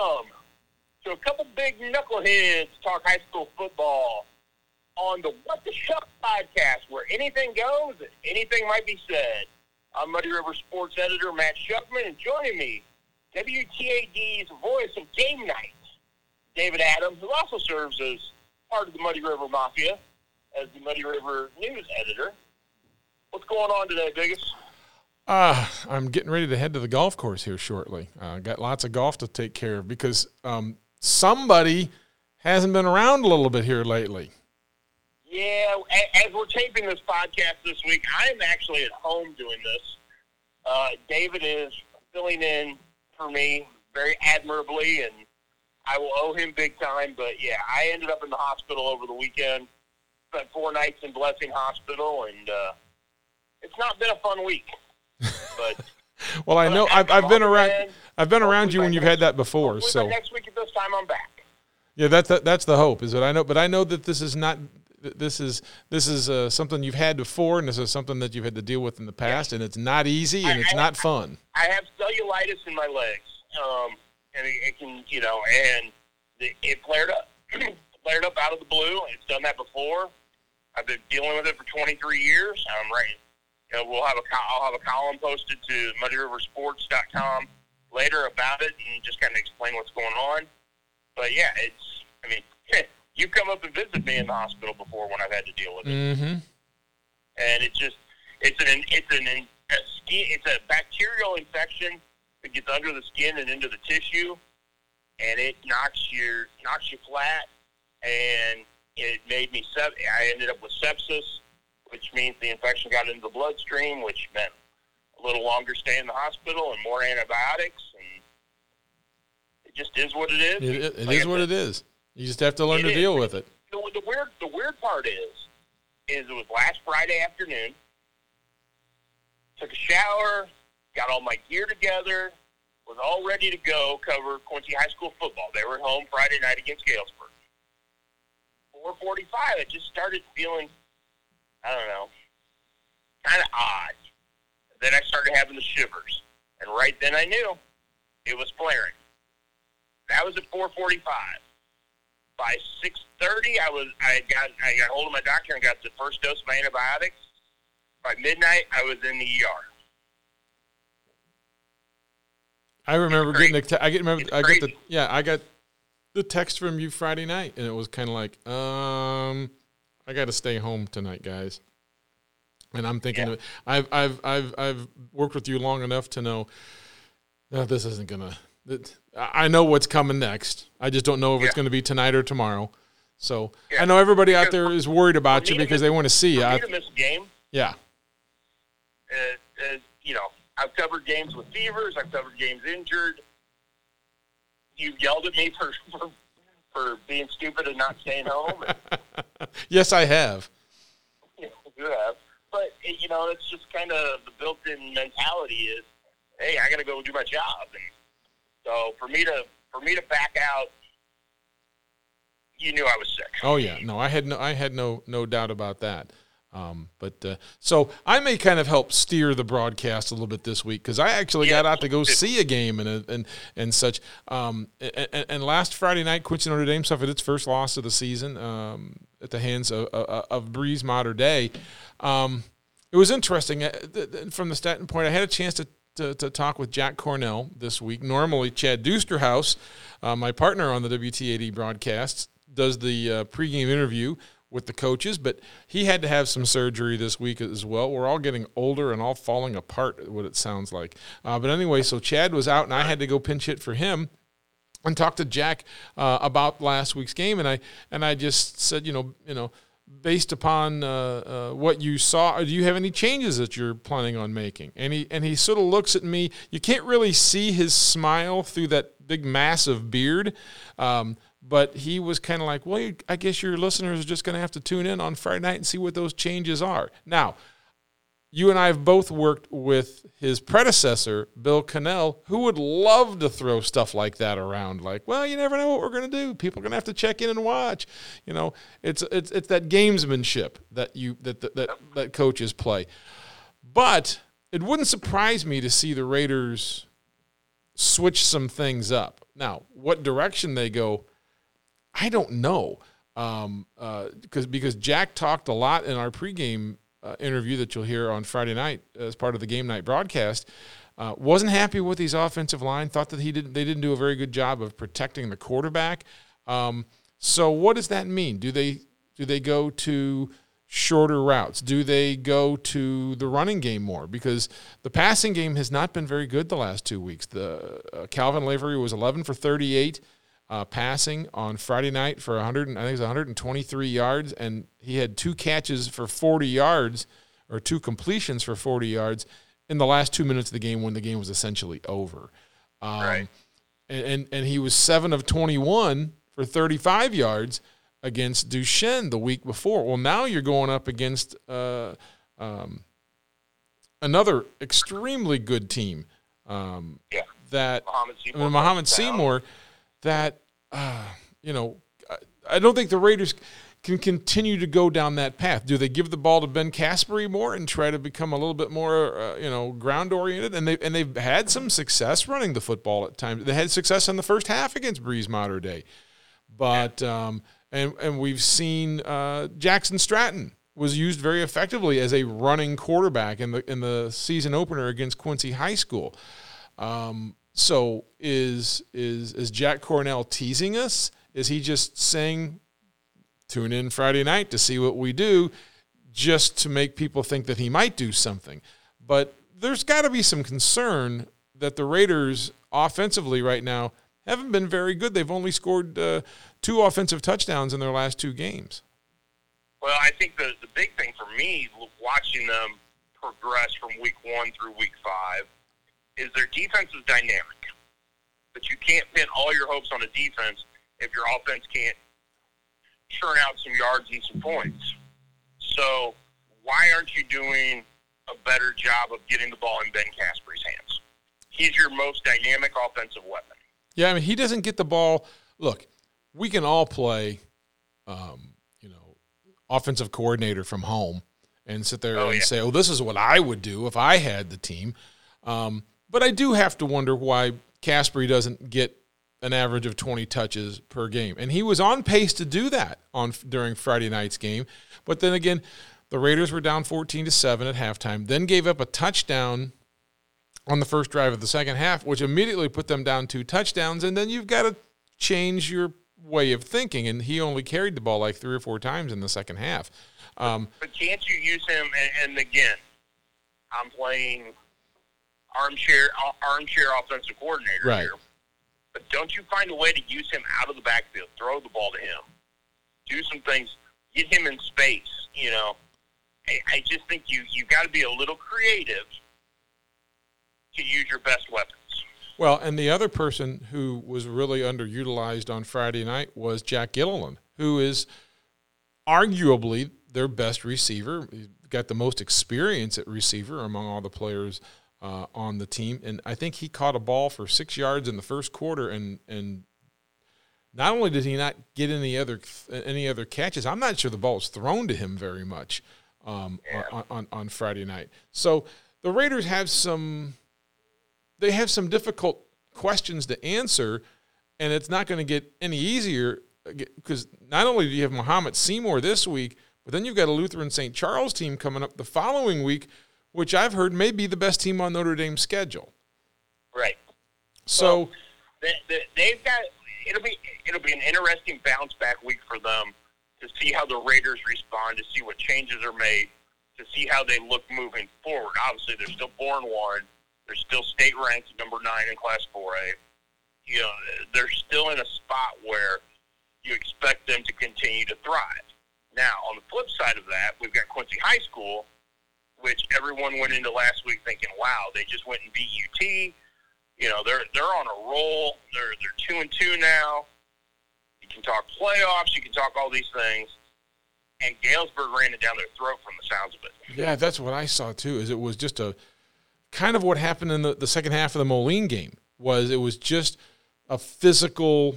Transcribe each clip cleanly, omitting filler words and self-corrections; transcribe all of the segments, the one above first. Welcome to a couple big knuckleheads talk high school football on the What the Shuck podcast, where anything goes and anything might be said. I'm Muddy River Sports editor Matt Schuckman, and joining me, WTAD's voice of game night, David Adams, who also serves as part of the Muddy River Mafia as the Muddy River News editor. What's going on today, Biggest? I'm getting ready to head to the golf course here shortly. Got lots of golf to take care of because somebody hasn't been around a little bit here lately. Yeah, as we're taping this podcast this week, I'm actually at home doing this. David is filling in for me very admirably, and I will owe him big time. But, yeah, I ended up in the hospital over the weekend. Spent 4 nights in Blessing Hospital, and it's not been a fun week. But well, I know I've been around. I've been around you when you've had that before. So next week at this time, I'm back. Yeah, that's the hope, is what I know. But I know that this is not. This is something you've had before, and this is something that you've had to deal with in the past, and it's not easy, and it's not fun. I have cellulitis in my legs, and it can, you know, and it flared up, flared up out of the blue. It's done that before. I've been dealing with it for 23 years. I'm right. I'll have a column posted to MuddyRiverSports.com later about it and just kind of explain what's going on. But, yeah, it's – I mean, you've come up and visited me in the hospital before when I've had to deal with it. Mm-hmm. And it's just – it's a bacterial infection that gets under the skin and into the tissue, and it knocks you flat. And it made me I ended up with sepsis, which means the infection got into the bloodstream, which meant a little longer stay in the hospital and more antibiotics. And it just is what it is. It is what it is. You just have to learn to deal with it. The weird part is it was last Friday afternoon. Took a shower, got all my gear together, was all ready to go cover Quincy High School football. They were at home Friday night against Galesburg. 4:45, I just started feeling, I don't know, kind of odd. Then I started having the shivers. And right then I knew it was flaring. That was at 4:45. By 6:30, I got hold of my doctor and got the first dose of antibiotics. By midnight, I was in the ER. I remember getting I got the text from you Friday night, and it was kind of like, I got to stay home tonight, guys. And I'm thinking, yeah. I've worked with you long enough to know that this isn't gonna. I know what's coming next. I just don't know if it's going to be tonight or tomorrow. So I know everybody out there is worried about you because they want to see you. I missed a game. Yeah. You know, I've covered games with fevers. I've covered games injured. You yelled at me for being stupid and not staying home. Yes, I have. You have. But, you know, it's just kind of the built-in mentality is, hey, I got to go do my job. And so for me to back out, you knew I was sick. Oh, yeah. No, I had no doubt about that. So I may kind of help steer the broadcast a little bit this week because I actually got out to go see a game and such. And last Friday night, Quincy Notre Dame suffered its first loss of the season at the hands of Breese Mater Dei. It was interesting from the standpoint. I had a chance to talk with Jack Cornell this week. Normally, Chad Deusterhouse, my partner on the WTAD broadcasts, does the pregame interview with the coaches, but he had to have some surgery this week as well. We're all getting older and all falling apart, what it sounds like. But anyway, so Chad was out, and I had to go pinch hit for him and talk to Jack about last week's game. And I just said, you know, based upon what you saw, do you have any changes that you're planning on making? And he sort of looks at me. You can't really see his smile through that big mass of beard. But he was kind of like, well, I guess your listeners are just going to have to tune in on Friday night and see what those changes are. Now, you and I have both worked with his predecessor, Bill Cannell, who would love to throw stuff like that around. Like, well, you never know what we're going to do. People are going to have to check in and watch. You know, it's that gamesmanship that coaches play. But it wouldn't surprise me to see the Raiders switch some things up. Now, what direction they go, I don't know. Because Jack talked a lot in our pregame interview that you'll hear on Friday night as part of the game night broadcast. Wasn't happy with his offensive line, thought that they didn't do a very good job of protecting the quarterback. So what does that mean? Do they go to shorter routes? Do they go to the running game more? Because the passing game has not been very good the last 2 weeks. The Calvin Lavery was 11 for 38 passing on Friday night for 123 yards, and he had two catches for 40 yards or two completions for 40 yards in the last 2 minutes of the game when the game was essentially over. Right. And he was 7 of 21 for 35 yards against Duchenne the week before. Well, now you're going up against another extremely good team that Muhammad Seymour that, I don't think the Raiders can continue to go down that path. Do they give the ball to Ben Caspery more and try to become a little bit more, ground-oriented? And they've had some success running the football at times. They had success in the first half against Breese Mater Dei. But and we've seen Jackson Stratton was used very effectively as a running quarterback in the season opener against Quincy High School. So is Jack Cornell teasing us? Is he just saying, tune in Friday night to see what we do, just to make people think that he might do something? But there's got to be some concern that the Raiders offensively right now haven't been very good. They've only scored two offensive touchdowns in their last two games. Well, I think the big thing for me, watching them progress from week one through week five, is their defense is dynamic. But you can't pin all your hopes on a defense if your offense can't churn out some yards and some points. So why aren't you doing a better job of getting the ball in Ben Caspery's hands? He's your most dynamic offensive weapon. Yeah, I mean, he doesn't get the ball. Look, we can all play, offensive coordinator from home and sit there and say, this is what I would do if I had the team. But I do have to wonder why Caspery doesn't get an average of 20 touches per game. And he was on pace to do that during Friday night's game. But then again, the Raiders were down 14-7 at halftime, then gave up a touchdown on the first drive of the second half, which immediately put them down two touchdowns, and then you've got to change your way of thinking. And he only carried the ball like three or four times in the second half. But can't you use him? And again, I'm playing armchair offensive coordinator here. But don't you find a way to use him out of the backfield? Throw the ball to him. Do some things. Get him in space. I just think you've got to be a little creative to use your best weapons. Well, and the other person who was really underutilized on Friday night was Jack Gilliland, who is arguably their best receiver. He's got the most experience at receiver among all the players on the team, and I think he caught a ball for 6 yards in the first quarter, and not only did he not get any other catches, I'm not sure the ball was thrown to him very much on Friday night. So the Raiders have some difficult questions to answer, and it's not going to get any easier because not only do you have Muhammad Seymour this week, but then you've got a Lutheran St. Charles team coming up the following week, which I've heard may be the best team on Notre Dame's schedule. Right. So well, they've got it'll be an interesting bounce back week for them to see how the Raiders respond, to see what changes are made, to see how they look moving forward. Obviously, they're still 4-1. They're still state ranked number 9 in Class 4A. They're still in a spot where you expect them to continue to thrive. Now, on the flip side of that, we've got Quincy High School, which everyone went into last week thinking, wow, they just went and beat UT. They're on a roll. They're 2-2 now. You can talk playoffs. You can talk all these things. And Galesburg ran it down their throat from the sounds of it. Yeah, that's what I saw too, is it was just a kind of what happened in the second half of the Moline game. Was it was just a physical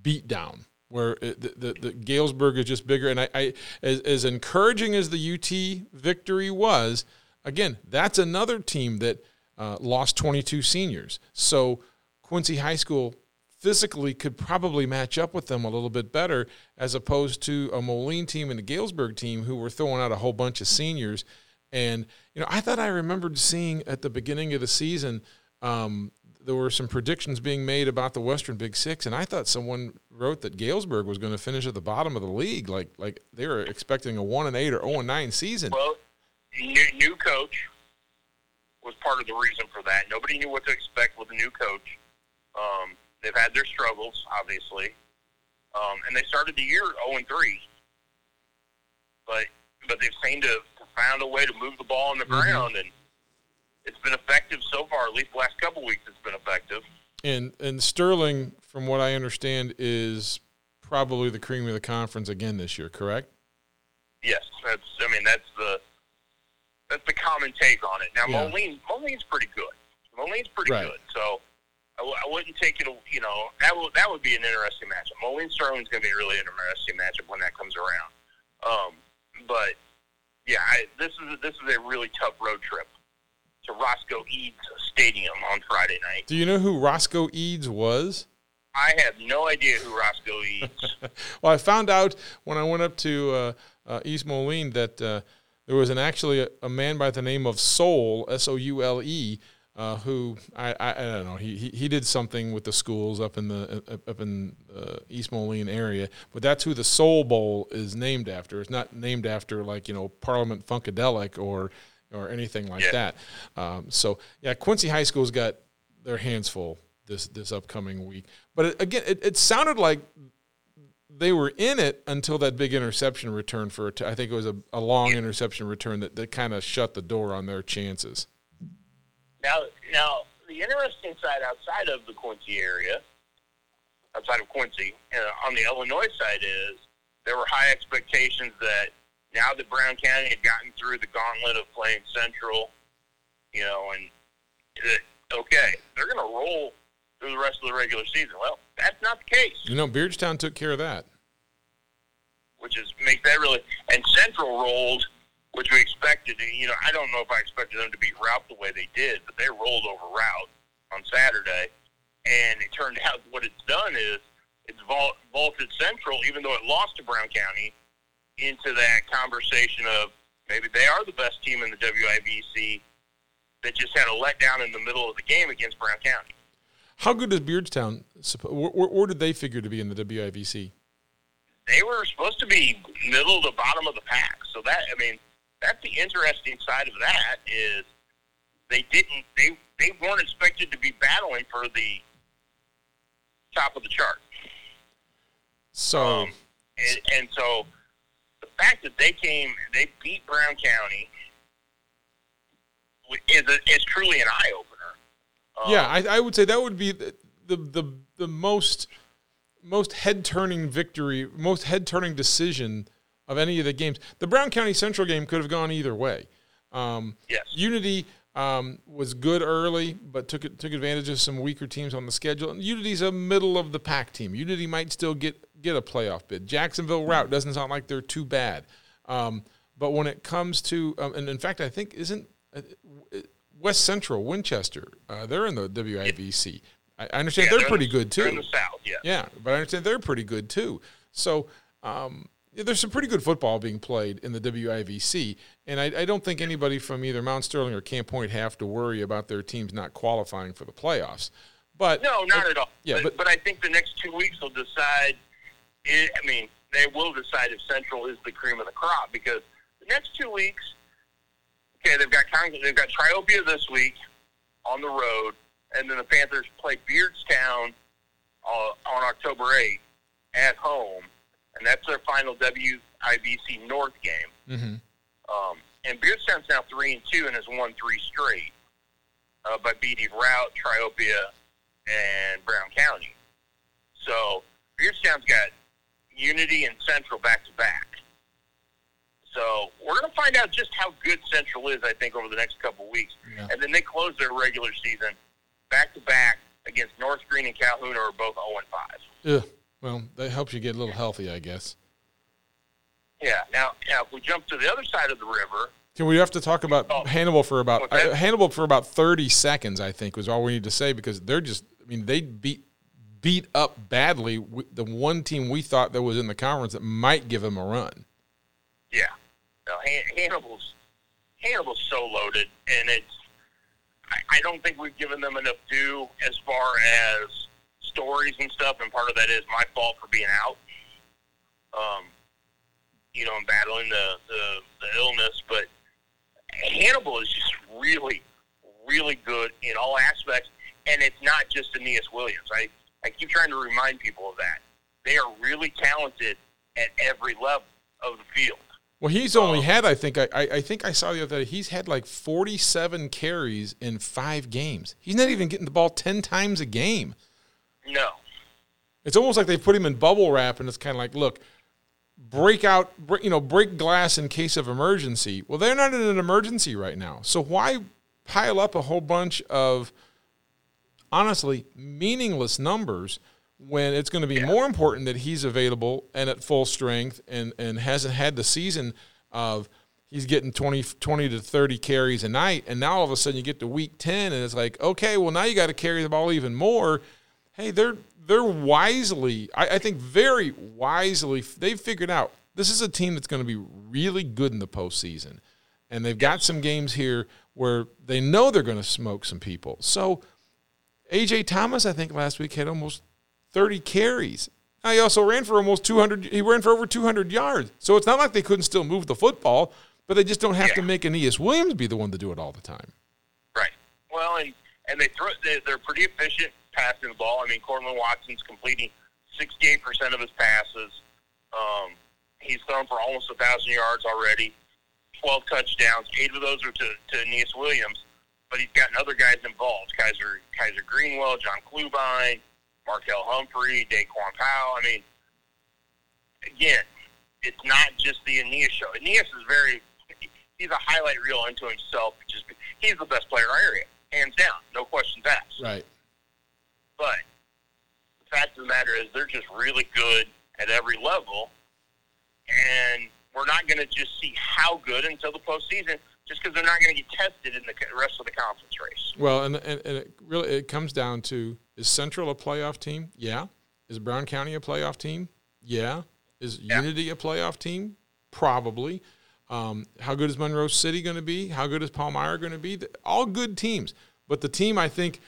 beatdown where the Galesburg is just bigger. And I as encouraging as the UT victory was, again, that's another team that lost 22 seniors. So Quincy High School physically could probably match up with them a little bit better, as opposed to a Moline team and a Galesburg team who were throwing out a whole bunch of seniors. And, you know, I thought I remembered seeing at the beginning of the season there were some predictions being made about the Western Big Six, and I thought someone wrote that Galesburg was going to finish at the bottom of the league, like they were expecting a 1-8 or 0-9 season. Well, new coach was part of the reason for that. Nobody knew what to expect with a new coach. They've had their struggles, obviously, and they started the year 0-3, but they've seemed to found a way to move the ball on the ground, and it's been effective so far. At least the last couple of weeks, it's been effective. And Sterling, from what I understand, is probably the cream of the conference again this year, correct? Yes, that's the common take on it. Now, yeah. Moline's pretty good. Moline's pretty good. So I wouldn't take it. You know, that would be an interesting matchup. Moline Sterling's going to be a really interesting matchup when that comes around. But yeah, this is a really tough road trip to Roscoe Eads Stadium on Friday night. Do you know who Roscoe Eads was? I have no idea who Roscoe Eads. Well, I found out when I went up to East Moline that there was actually a man by the name of Soule, S-O-U-L-E, who I don't know. He did something with the schools up in the East Moline area, but that's who the Soule Bowl is named after. It's not named after Parliament Funkadelic or anything like that. So, yeah, Quincy High School's got their hands full this upcoming week. But, it sounded like they were in it until that big interception return I think it was a long interception return that kind of shut the door on their chances. Now, the interesting side outside of the Quincy area, outside of Quincy, on the Illinois side is there were high expectations that now that Brown County had gotten through the gauntlet of playing Central, they're going to roll through the rest of the regular season. Well, that's not the case. Beardstown took care of that. And Central rolled, which we expected. I don't know if I expected them to beat Route the way they did, but they rolled over Route on Saturday. And it turned out what it's done is it's vaulted Central, even though it lost to Brown County, into that conversation of maybe they are the best team in the WIVC that just had a letdown in the middle of the game against Brown County. How good is Beardstown? Where did they figure to be in the WIVC? They were supposed to be middle to bottom of the pack. So that's the interesting side of that is they weren't expected to be battling for the top of the chart. So so the fact that they beat Brown County is truly an eye opener. I would say that would be the most head turning victory, most head turning decision of any of the games. The Brown County Central game could have gone either way. Yes, Unity was good early, but took advantage of some weaker teams on the schedule. And Unity's a middle of the pack team. Unity might still get a playoff bid. Jacksonville Route doesn't sound like they're too bad. But when it comes to and in fact, I think isn't West Central, Winchester, they're in the WIVC. I understand they're pretty good too. They're in the South, yeah. Yeah, but I understand they're pretty good too. So there's some pretty good football being played in the WIVC, and I don't think anybody from either Mount Sterling or Camp Point have to worry about their teams not qualifying for the playoffs. But no, not at all. Yeah, but I think the next 2 weeks will decide. They will decide if Central is the cream of the crop, because the next 2 weeks, they've got Triopia this week on the road, and then the Panthers play Beardstown on October 8th at home, and that's their final WIVC North game. Mm-hmm. And Beardstown's now 3-2 and has won 3 straight by beating Route, Triopia, and Brown County. So Beardstown's got Unity and Central back-to-back. So we're going to find out just how good Central is, I think, over the next couple of weeks. Yeah. And then they close their regular season back-to-back against North Green and Calhoun, who are both 0-5. Yeah, well, that helps you get a little healthy, I guess. Yeah, now if we jump to the other side of the river, We have to talk about Hannibal for about 30 seconds, I think, was all we need to say, because they're just – I mean, they beat up badly the one team we thought that was in the conference that might give them a run. Yeah. No, Hannibal's so loaded, and it's – I don't think we've given them enough due as far as stories and stuff, and part of that is my fault for being out. You know, I'm battling the illness, but Hannibal is just really, really good in all aspects, and it's not just Aeneas Williams. I keep trying to remind people of that. They are really talented at every level of the field. Well, he's only had, I think I saw the other day, he's had like 47 carries in 5 games. He's not even getting the ball 10 times a game. No. It's almost like they put him in bubble wrap, and it's kind of like, look, break glass in case of emergency. Well, they're not in an emergency right now. So why pile up a whole bunch of, honestly, meaningless numbers when it's going to be more important that he's available and at full strength and hasn't had the season of he's getting 20 to 30 carries a night, and now all of a sudden you get to week 10, and it's like, okay, well, now you got to carry the ball even more. Hey, they're wisely, I think very wisely, they've figured out this is a team that's going to be really good in the postseason. And they've got some games here where they know they're going to smoke some people. So, A.J. Thomas, I think last week, had almost 30 carries. Now, he also ran for almost 200. He ran for over 200 yards. So it's not like they couldn't still move the football, but they just don't have to make Aeneas Williams be the one to do it all the time. Right. Well, and they're pretty efficient passing the ball. I mean, Cortland Watson's completing 68% of his passes. He's thrown for almost 1,000 yards already, 12 touchdowns. 8 of those are to Aeneas Williams, but he's gotten other guys involved, Kaiser Greenwell, John Klubine, Markel Humphrey, Daquan Powell. I mean, again, it's not just the Aeneas show. Aeneas is he's a highlight reel unto himself. He's the best player in our area, hands down, no questions asked. Right. But the fact of the matter is they're just really good at every level, and we're not going to just see how good until the postseason, just because they're not going to get tested in the rest of the conference race. Well, and it comes down to, is Central a playoff team? Yeah. Is Brown County a playoff team? Yeah. Is Unity a playoff team? Probably. How good is Monroe City going to be? How good is Palmyra going to be? All good teams. But the team, I think,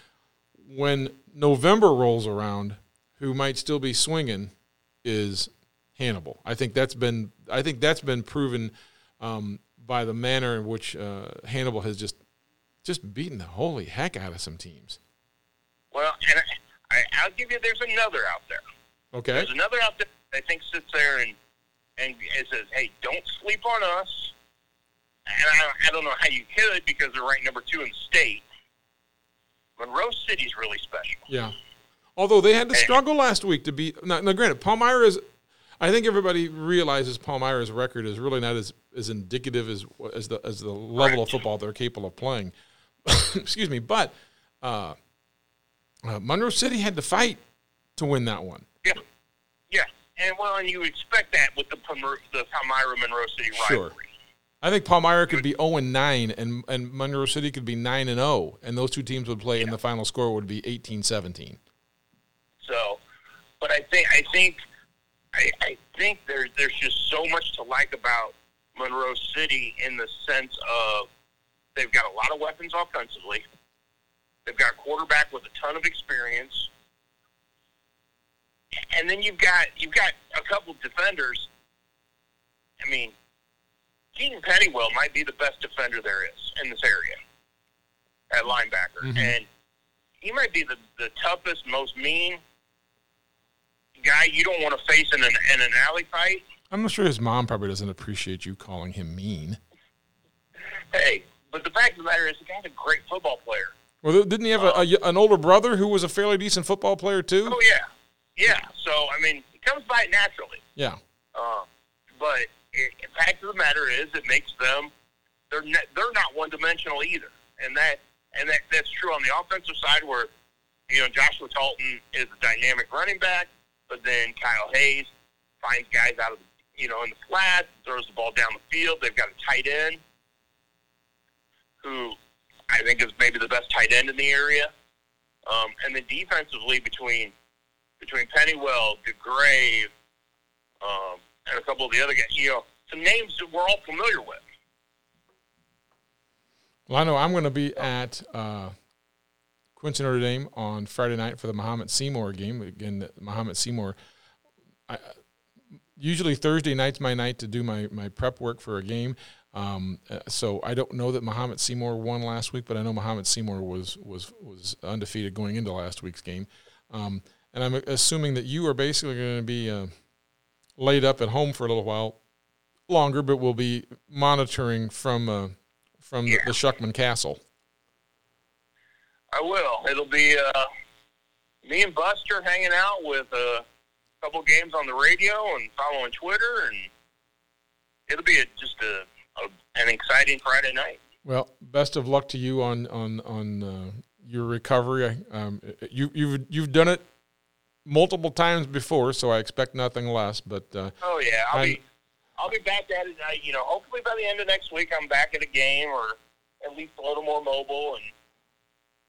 when November rolls around, who might still be swinging, is Hannibal. I think that's been proven by the manner in which Hannibal has just beaten the holy heck out of some teams. Well, and I'll give you, there's another out there. Okay. There's another out there that I think sits there and says, hey, don't sleep on us. And I don't know how you could, because they're ranked number 2 in the state. Monroe City's really special. Yeah. Although they had to struggle last week to beat – now, granted, Palmyra's – I think everybody realizes Palmyra's record is really not as indicative as the level of football they're capable of playing. Excuse me. But Monroe City had to fight to win that one. Yeah. Yeah. And you expect that with the Palmyra-Monroe City rivalry. Sure. I think Palmyra could be 0-9, and Monroe City could be 9-0, and those two teams would play, and the final score would be 18-17. So, but I think there's just so much to like about Monroe City, in the sense of they've got a lot of weapons offensively. They've got a quarterback with a ton of experience, and then you've got a couple of defenders. I mean, Keaton Pennywell might be the best defender there is in this area at linebacker. Mm-hmm. And he might be the toughest, most mean guy you don't want to face in an alley fight. I'm not sure his mom probably doesn't appreciate you calling him mean. Hey, but the fact of the matter is the guy's a great football player. Well, didn't he have an older brother who was a fairly decent football player too? Oh, yeah. Yeah. So, I mean, he comes by it naturally. Yeah. But – the fact of the matter is, it makes them they're not one-dimensional either, and that's true on the offensive side, where Joshua Talton is a dynamic running back, but then Kyle Hayes finds guys out of in the flat, throws the ball down the field. They've got a tight end who I think is maybe the best tight end in the area. And then defensively between Pennywell, DeGrave, and a couple of the other guys, some names that we're all familiar with. Well, I know I'm going to be at Quincy Notre Dame on Friday night for the Muhammad Seymour game. Again, Muhammad Seymour. Usually Thursday night's my night to do my prep work for a game. So I don't know that Muhammad Seymour won last week, but I know Muhammad Seymour was undefeated going into last week's game. And I'm assuming that you are basically going to be laid up at home for a little while longer, but we'll be monitoring from the Schuckman Castle. I will. It'll be me and Buster hanging out with a couple games on the radio and following Twitter, and it'll be an exciting Friday night. Well, best of luck to you on your recovery. You've done it multiple times before, so I expect nothing less. But I'll be back at it. Hopefully by the end of next week, I'm back at a game or at least a little more mobile and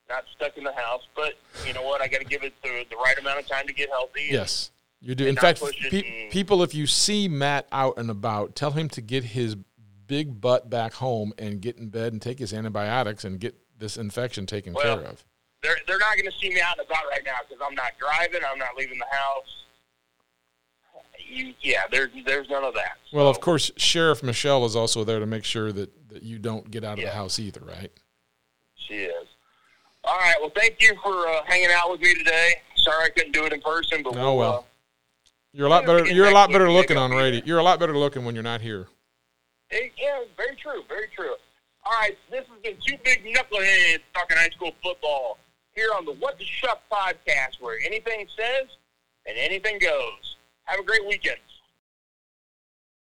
not stuck in the house. But you know what? I got to give it the right amount of time to get healthy. Yes. You do. In fact, people, if you see Matt out and about, tell him to get his big butt back home and get in bed and take his antibiotics and get this infection taken care of. They're not going to see me out and about right now because I'm not driving. I'm not leaving the house. There's none of that. So. Well, of course, Sheriff Michelle is also there to make sure that you don't get out of the house either, right? She is. All right. Well, thank you for hanging out with me today. Sorry I couldn't do it in person, but you're a lot better. You're a lot better looking on radio. You're a lot better looking when you're not here. Yeah, very true. Very true. All right, this has been Two Big Knuckleheads Talking High School Football here on the What the Shuck podcast, where anything says and anything goes. Have a great weekend.